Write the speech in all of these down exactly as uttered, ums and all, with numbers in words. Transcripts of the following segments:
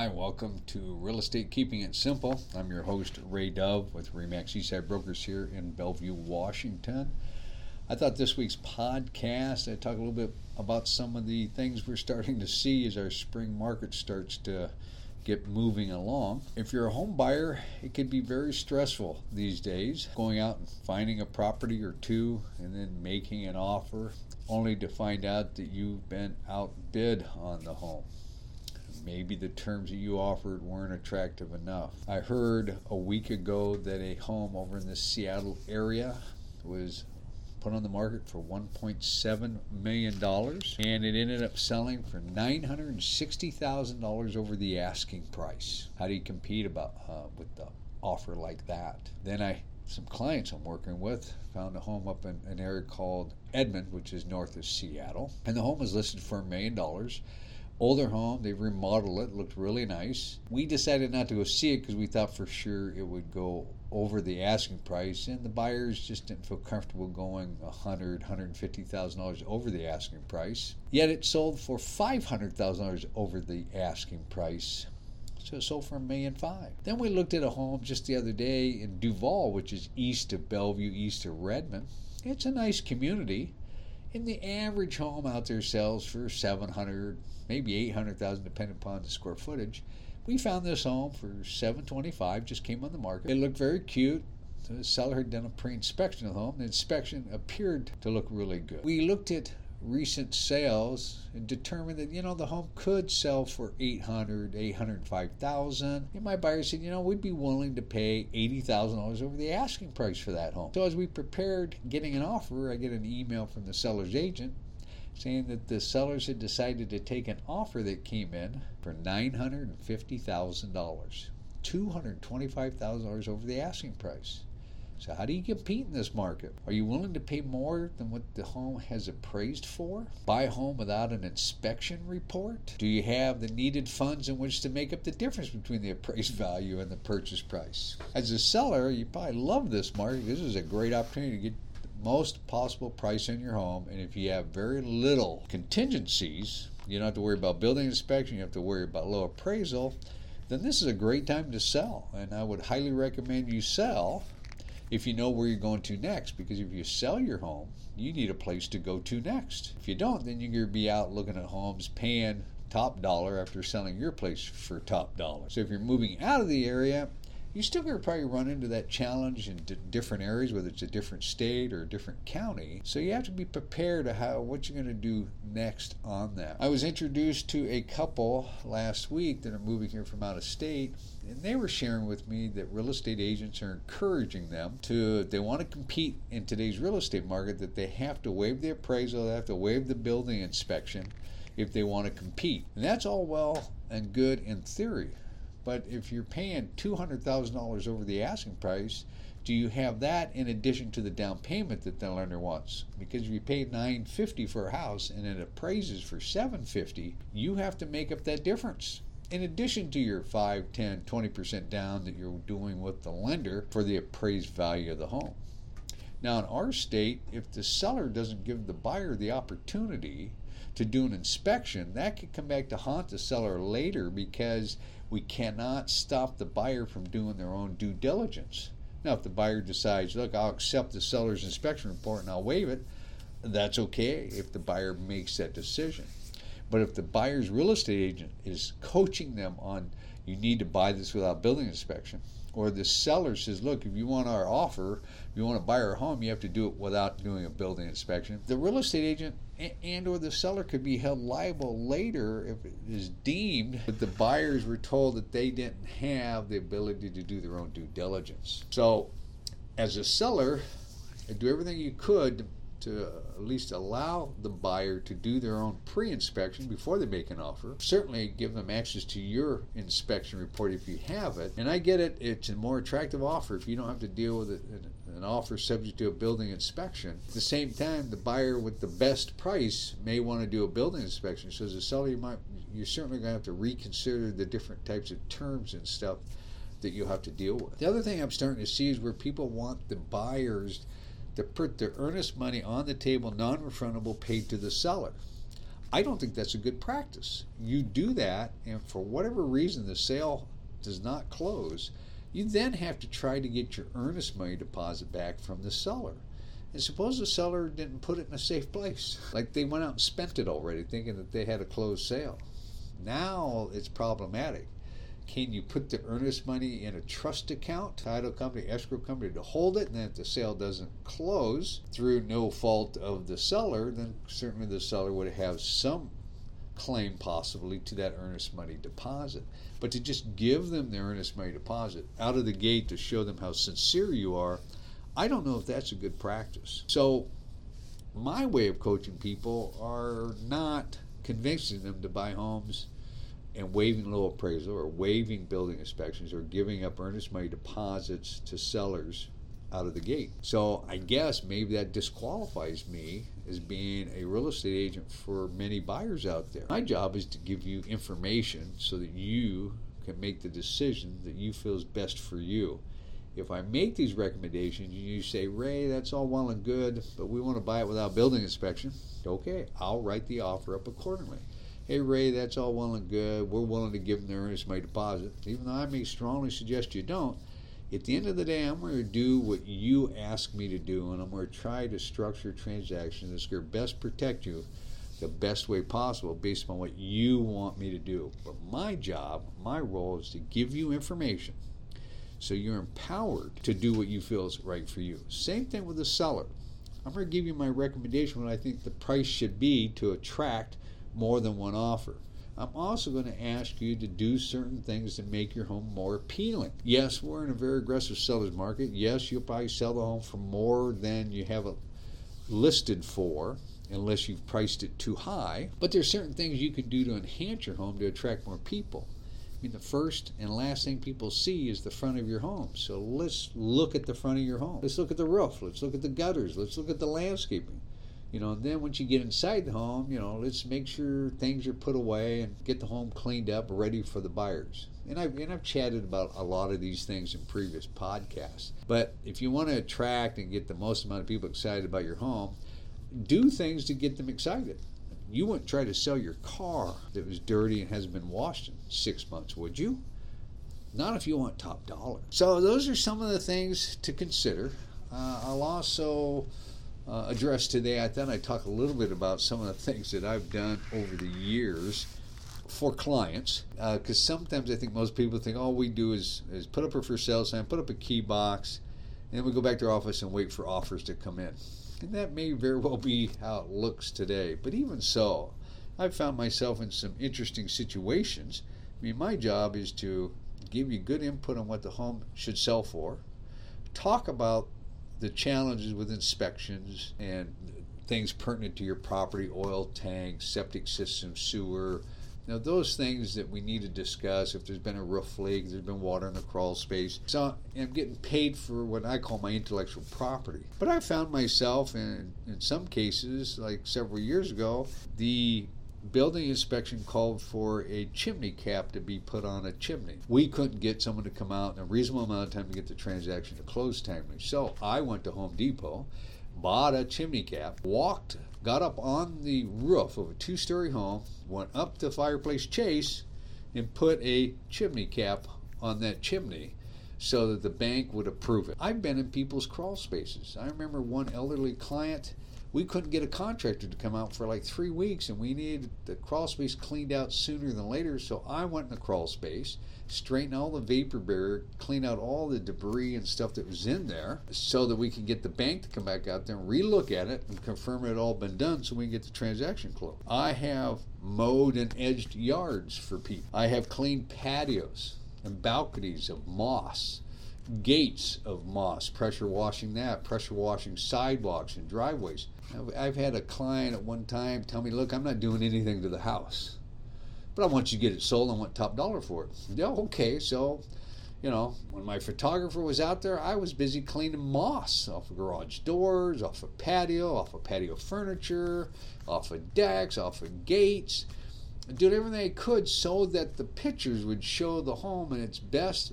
Hi, welcome to Real Estate Keeping It Simple. I'm your host, Ray Dove, with REMAX Eastside Brokers here in Bellevue, Washington. I thought this week's podcast, I talk a little bit about some of the things we're starting to see as our spring market starts to get moving along. If you're a home buyer, it can be very stressful these days, going out and finding a property or two and then making an offer only to find out that you've been outbid on the home. Maybe the terms that you offered weren't attractive enough. I heard a week ago that a home over in the Seattle area was put on the market for one point seven million dollars, and it ended up selling for nine hundred sixty thousand dollars over the asking price. How do you compete about uh, with the offer like that? Then I, some clients I'm working with found a home up in an area called Edmond, which is north of Seattle, and the home was listed for a million dollars. Older home, they remodeled it, looked really nice. We decided not to go see it because we thought for sure it would go over the asking price, and the buyers just didn't feel comfortable going one hundred thousand dollars, one hundred fifty thousand dollars over the asking price. Yet it sold for five hundred thousand dollars over the asking price, so it sold for a million five. Then we looked at a home just the other day in Duvall, which is east of Bellevue, east of Redmond. It's a nice community. And the average home out there sells for seven hundred thousand dollars, maybe eight hundred thousand dollars, depending upon the square footage. We found this home for seven hundred twenty-five thousand dollars, just came on the market. It looked very cute. The seller had done a pre-inspection of the home. The inspection appeared to look really good. We looked at recent sales and determined that, you know, the home could sell for eight hundred thousand dollars, eight hundred five thousand dollars. And my buyer said, you know, we'd be willing to pay eighty thousand dollars over the asking price for that home. So as we prepared getting an offer, I get an email from the seller's agent saying that the sellers had decided to take an offer that came in for nine hundred fifty thousand dollars, two hundred twenty-five thousand dollars over the asking price. So how do you compete in this market? Are you willing to pay more than what the home has appraised for? Buy a home without an inspection report? Do you have the needed funds in which to make up the difference between the appraised value and the purchase price? As a seller, you probably love this market. This is a great opportunity to get the most possible price on your home. And if you have very little contingencies, you don't have to worry about building inspection, you don't have to worry about low appraisal, then this is a great time to sell. And I would highly recommend you sell if you know where you're going to next, because if you sell your home, you need a place to go to next. If you don't, then you're going to be out looking at homes paying top dollar after selling your place for top dollar. So if you're moving out of the area, you're still going to probably run into that challenge in d- different areas, whether it's a different state or a different county. So you have to be prepared to how what you're going to do next on that. I was introduced to a couple last week that are moving here from out of state, and they were sharing with me that real estate agents are encouraging them to, if they want to compete in today's real estate market, that they have to waive the appraisal, they have to waive the building inspection if they want to compete. And that's all well and good in theory. But if you're paying two hundred thousand dollars over the asking price, do you have that in addition to the down payment that the lender wants? Because if you pay nine hundred fifty dollars for a house and it appraises for seven hundred fifty dollars, you have to make up that difference. In addition to your five, ten, twenty percent down that you're doing with the lender for the appraised value of the home. Now in our state, if the seller doesn't give the buyer the opportunity to do an inspection, that could come back to haunt the seller later, because we cannot stop the buyer from doing their own due diligence. Now, if the buyer decides, look, I'll accept the seller's inspection report and I'll waive it, that's okay if the buyer makes that decision. But if the buyer's real estate agent is coaching them on, you need to buy this without building inspection, or the seller says, look, if you want our offer, if you want to buy our home, you have to do it without doing a building inspection, the real estate agent and or the seller could be held liable later if it is deemed that the buyers were told that they didn't have the ability to do their own due diligence. So as a seller, do everything you could to at least allow the buyer to do their own pre-inspection before they make an offer. Certainly give them access to your inspection report if you have it. And I get it, it's a more attractive offer if you don't have to deal with an offer subject to a building inspection. At the same time, the buyer with the best price may want to do a building inspection. So as a seller, you might, you're certainly going to have to reconsider the different types of terms and stuff that you'll have to deal with. The other thing I'm starting to see is where people want the buyers to put their earnest money on the table, non-refundable, paid to the seller. I don't think that's a good practice. You do that, and for whatever reason the sale does not close, you then have to try to get your earnest money deposit back from the seller. And suppose the seller didn't put it in a safe place, like they went out and spent it already thinking that they had a closed sale. Now it's problematic. Can you put the earnest money in a trust account, title company, escrow company to hold it, and then if the sale doesn't close through no fault of the seller, then certainly the seller would have some claim possibly to that earnest money deposit. But to just give them their earnest money deposit out of the gate to show them how sincere you are, I don't know if that's a good practice. So my way of coaching people are not convincing them to buy homes and waiving low appraisal or waiving building inspections or giving up earnest money deposits to sellers out of the gate. So I guess maybe that disqualifies me as being a real estate agent for many buyers out there. My job is to give you information so that you can make the decision that you feel is best for you. If I make these recommendations and you say, Ray, that's all well and good, but we want to buy it without building inspection, okay, I'll write the offer up accordingly. Hey, Ray, that's all well and good. We're willing to give them their earnest money deposit. Even though I may strongly suggest you don't, at the end of the day, I'm going to do what you ask me to do, and I'm going to try to structure transactions that's going to best protect you the best way possible based on what you want me to do. But my job, my role is to give you information so you're empowered to do what you feel is right for you. Same thing with the seller. I'm going to give you my recommendation what I think the price should be to attract more than one offer. I'm also going to ask you to do certain things to make your home more appealing. Yes, we're in a very aggressive seller's market. Yes, you'll probably sell the home for more than you have it listed for, unless you've priced it too high. But there's certain things you can do to enhance your home to attract more people. I mean, the first and last thing people see is the front of your home. So let's look at the front of your home. Let's look at the roof. Let's look at the gutters. Let's look at the landscaping. You know, and then once you get inside the home, you know, let's make sure things are put away and get the home cleaned up, ready for the buyers. And I've, and I've chatted about a lot of these things in previous podcasts. But if you want to attract and get the most amount of people excited about your home, do things to get them excited. You wouldn't try to sell your car that was dirty and hasn't been washed in six months, would you? Not if you want top dollar. So those are some of the things to consider. Uh, I'll also... Uh, address today, I thought I'd talk a little bit about some of the things that I've done over the years for clients, because uh, sometimes I think most people think all we do is, is put up a for sale sign, put up a key box, and then we go back to our office and wait for offers to come in. And that may very well be how it looks today, but even so, I've found myself in some interesting situations. I mean, my job is to give you good input on what the home should sell for, talk about the challenges with inspections and things pertinent to your property, oil tank, septic system, sewer. Now those things that we need to discuss, if there's been a roof leak, there's been water in the crawl space. So I'm getting paid for what I call my intellectual property. But I found myself in, in some cases, like several years ago, the building inspection called for a chimney cap to be put on a chimney. We couldn't get someone to come out in a reasonable amount of time to get the transaction to close timely. So I went to Home Depot, bought a chimney cap, walked, got up on the roof of a two-story home, went up the fireplace chase, and put a chimney cap on that chimney so that the bank would approve it. I've been in people's crawl spaces. I remember one elderly client. We couldn't get a contractor to come out for like three weeks, and we needed the crawl space cleaned out sooner than later, so I went in the crawl space, straightened all the vapor barrier, cleaned out all the debris and stuff that was in there so that we can get the bank to come back out there and relook at it and confirm it had all been done so we can get the transaction closed. I have mowed and edged yards for people. I have cleaned patios and balconies of moss. Gates of moss, pressure washing that, pressure washing sidewalks and driveways. I've had a client at one time tell me, look, I'm not doing anything to the house, but I want you to get it sold. I want top dollar for it. Yeah, okay, so, you know, when my photographer was out there, I was busy cleaning moss off of garage doors, off of patio, off of patio furniture, off of decks, off of gates. I did everything I could so that the pictures would show the home in its best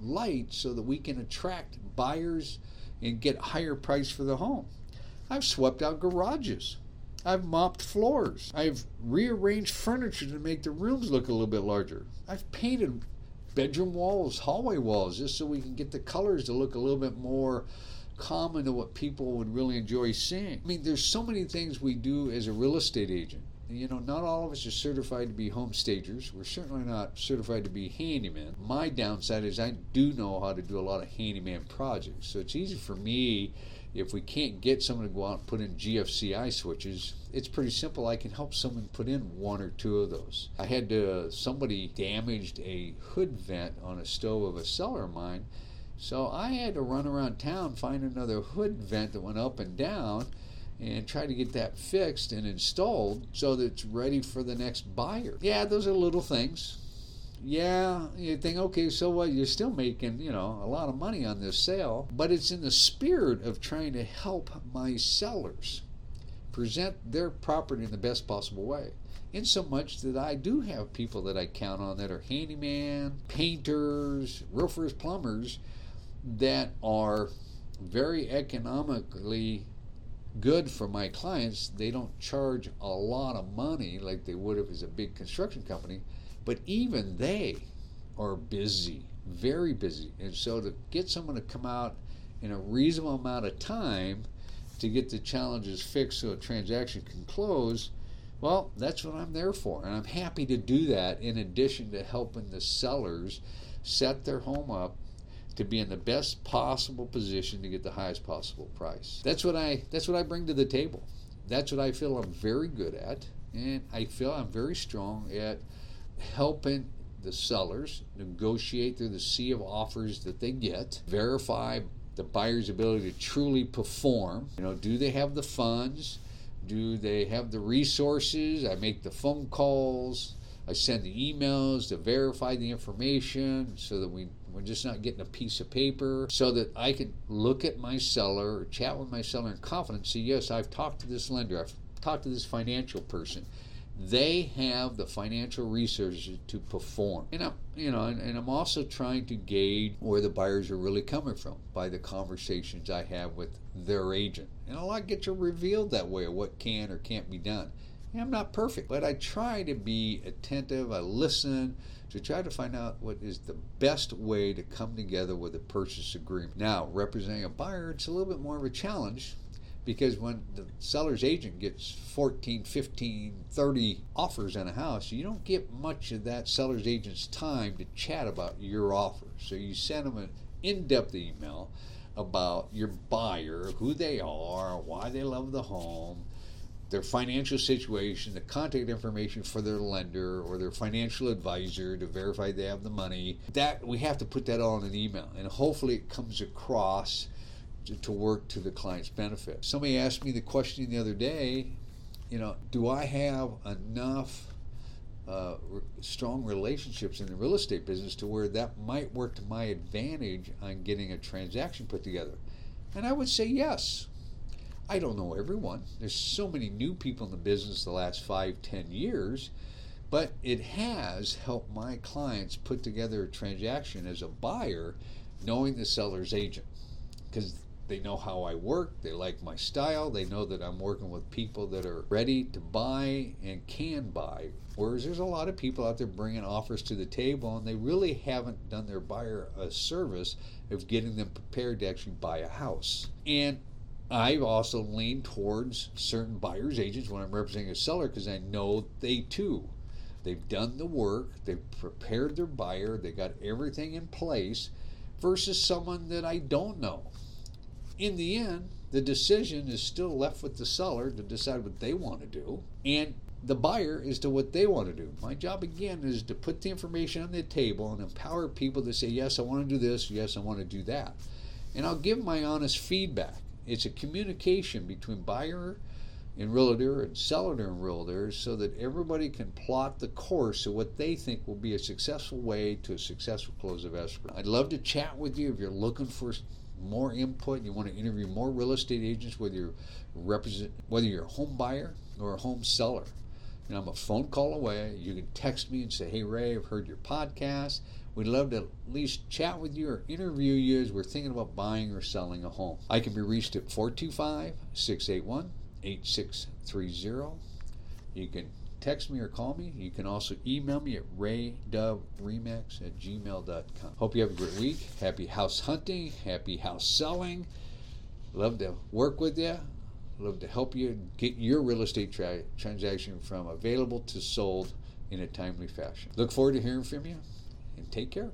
light so that we can attract buyers and get higher price for the home. I've swept out garages. I've mopped floors. I've rearranged furniture to make the rooms look a little bit larger. I've painted bedroom walls, hallway walls, just so we can get the colors to look a little bit more common to what people would really enjoy seeing. I mean, there's so many things we do as a real estate agent. You know, not all of us are certified to be home stagers. We're certainly not certified to be handymen. My downside is I do know how to do a lot of handyman projects. So it's easy for me, if we can't get someone to go out and put in G F C I switches, it's pretty simple. I can help someone put in one or two of those. I had to, somebody damaged a hood vent on a stove of a seller of mine. So I had to run around town, find another hood vent that went up and down, and try to get that fixed and installed so that it's ready for the next buyer. Yeah, those are little things. Yeah, you think, okay, so what? You're still making, you know, a lot of money on this sale, but it's in the spirit of trying to help my sellers present their property in the best possible way. In so much that I do have people that I count on that are handyman, painters, roofers, plumbers, that are very economically good for my clients. They don't charge a lot of money like they would if it's a big construction company, but even they are busy, very busy. And so to get someone to come out in a reasonable amount of time to get the challenges fixed so a transaction can close, well, that's what I'm there for. And I'm happy to do that in addition to helping the sellers set their home up to be in the best possible position to get the highest possible price. That's what I that's what I bring to the table. That's what I feel I'm very good at, and I feel I'm very strong at helping the sellers negotiate through the sea of offers that they get, verify the buyer's ability to truly perform. You know, do they have the funds? Do they have the resources? I make the phone calls. I send the emails to verify the information so that we, we're just not getting a piece of paper, so that I can look at my seller or chat with my seller in confidence. So yes, I've talked to this lender. I've talked to this financial person. They have the financial resources to perform. And I'm, you know, and, and I'm also trying to gauge where the buyers are really coming from by the conversations I have with their agent. And a lot gets revealed that way of what can or can't be done. I'm not perfect, but I try to be attentive. I listen to try to find out what is the best way to come together with a purchase agreement. Now, representing a buyer, it's a little bit more of a challenge, because when the seller's agent gets fourteen, fifteen, thirty offers on a house, you don't get much of that seller's agent's time to chat about your offer. So you send them an in-depth email about your buyer, who they are, why they love the home, their financial situation, the contact information for their lender or their financial advisor to verify they have the money. That we have to put that all in an email, and hopefully it comes across to, to work to the client's benefit. Somebody asked me the question the other day, you know, do I have enough uh, re- strong relationships in the real estate business to where that might work to my advantage on getting a transaction put together? And I would say yes. I don't know everyone. There's so many new people in the business the last five, ten years, but it has helped my clients put together a transaction as a buyer, knowing the seller's agent, because they know how I work, they like my style, they know that I'm working with people that are ready to buy and can buy. Whereas there's a lot of people out there bringing offers to the table, and they really haven't done their buyer a service of getting them prepared to actually buy a house. And I've also leaned towards certain buyer's agents when I'm representing a seller, because I know they too, they've done the work, they've prepared their buyer, they got everything in place, versus someone that I don't know. In the end, the decision is still left with the seller to decide what they want to do, and the buyer as to what they want to do. My job, again, is to put the information on the table and empower people to say, yes, I want to do this, yes, I want to do that. And I'll give my honest feedback. It's a communication between buyer and realtor and seller and realtor, so that everybody can plot the course of what they think will be a successful way to a successful close of escrow. I'd love to chat with you if you're looking for more input, you want to interview more real estate agents, whether you're, represent, whether you're a home buyer or a home seller. And I'm a phone call away. You can text me and say, hey, Ray, I've heard your podcast. We'd love to at least chat with you or interview you as we're thinking about buying or selling a home. I can be reached at four two five, six eight one, eight eight eight eight six three zero. You can text me or call me. You can also email me at raydove remax at gmail dot com. Hope you have a great week. Happy house hunting. Happy house selling. Love to work with you. Love to help you get your real estate tra- transaction from available to sold in a timely fashion. Look forward to hearing from you, and take care.